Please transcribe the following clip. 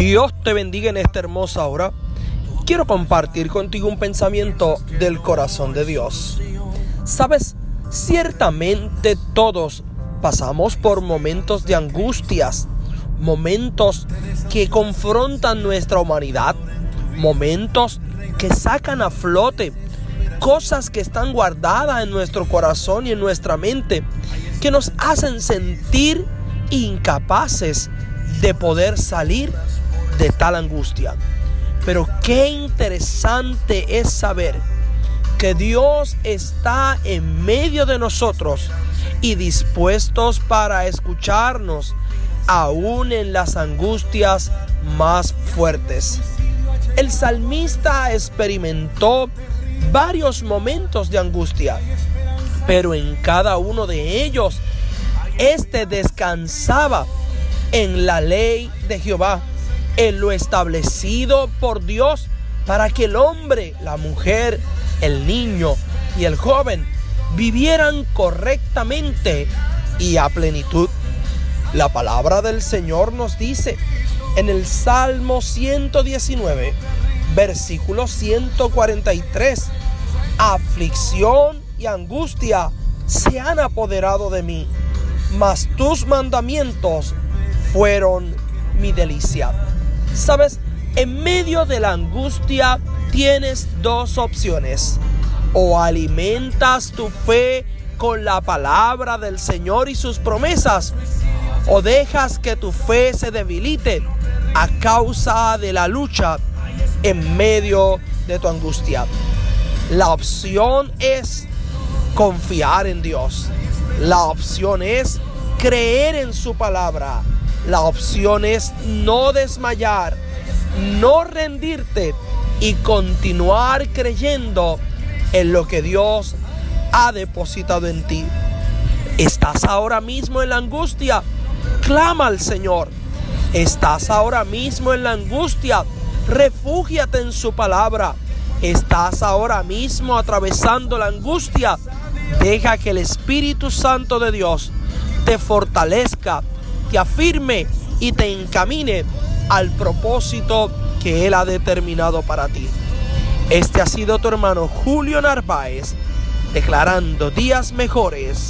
Dios te bendiga en esta hermosa hora. Quiero compartir contigo un pensamiento del corazón de Dios. Sabes, ciertamente todos pasamos por momentos de angustias, momentos que confrontan nuestra humanidad, momentos que sacan a flote cosas que están guardadas en nuestro corazón y en nuestra mente, que nos hacen sentir incapaces de poder salir de tal angustia. Pero qué interesante es saber que Dios está en medio de nosotros y dispuestos para escucharnos aún en las angustias más fuertes. El salmista experimentó varios momentos de angustia, pero en cada uno de ellos, este descansaba en la ley de Jehová, en lo establecido por Dios para que el hombre, la mujer, el niño y el joven vivieran correctamente y a plenitud. La palabra del Señor nos dice en el Salmo 119, versículo 143, aflicción y angustia se han apoderado de mí, mas tus mandamientos fueron mi delicia. Sabes, en medio de la angustia tienes dos opciones: o alimentas tu fe con la palabra del Señor y sus promesas, o dejas que tu fe se debilite a causa de la lucha en medio de tu angustia. La opción es confiar en Dios. La opción es creer en su palabra. La opción es no desmayar, no rendirte y continuar creyendo en lo que Dios ha depositado en ti. ¿Estás ahora mismo en la angustia? Clama al Señor. ¿Estás ahora mismo en la angustia? Refúgiate en su palabra. ¿Estás ahora mismo atravesando la angustia? Deja que el Espíritu Santo de Dios te fortalezca, te afirme y te encamine al propósito que Él ha determinado para ti. Este ha sido tu hermano Julio Narváez, declarando días mejores.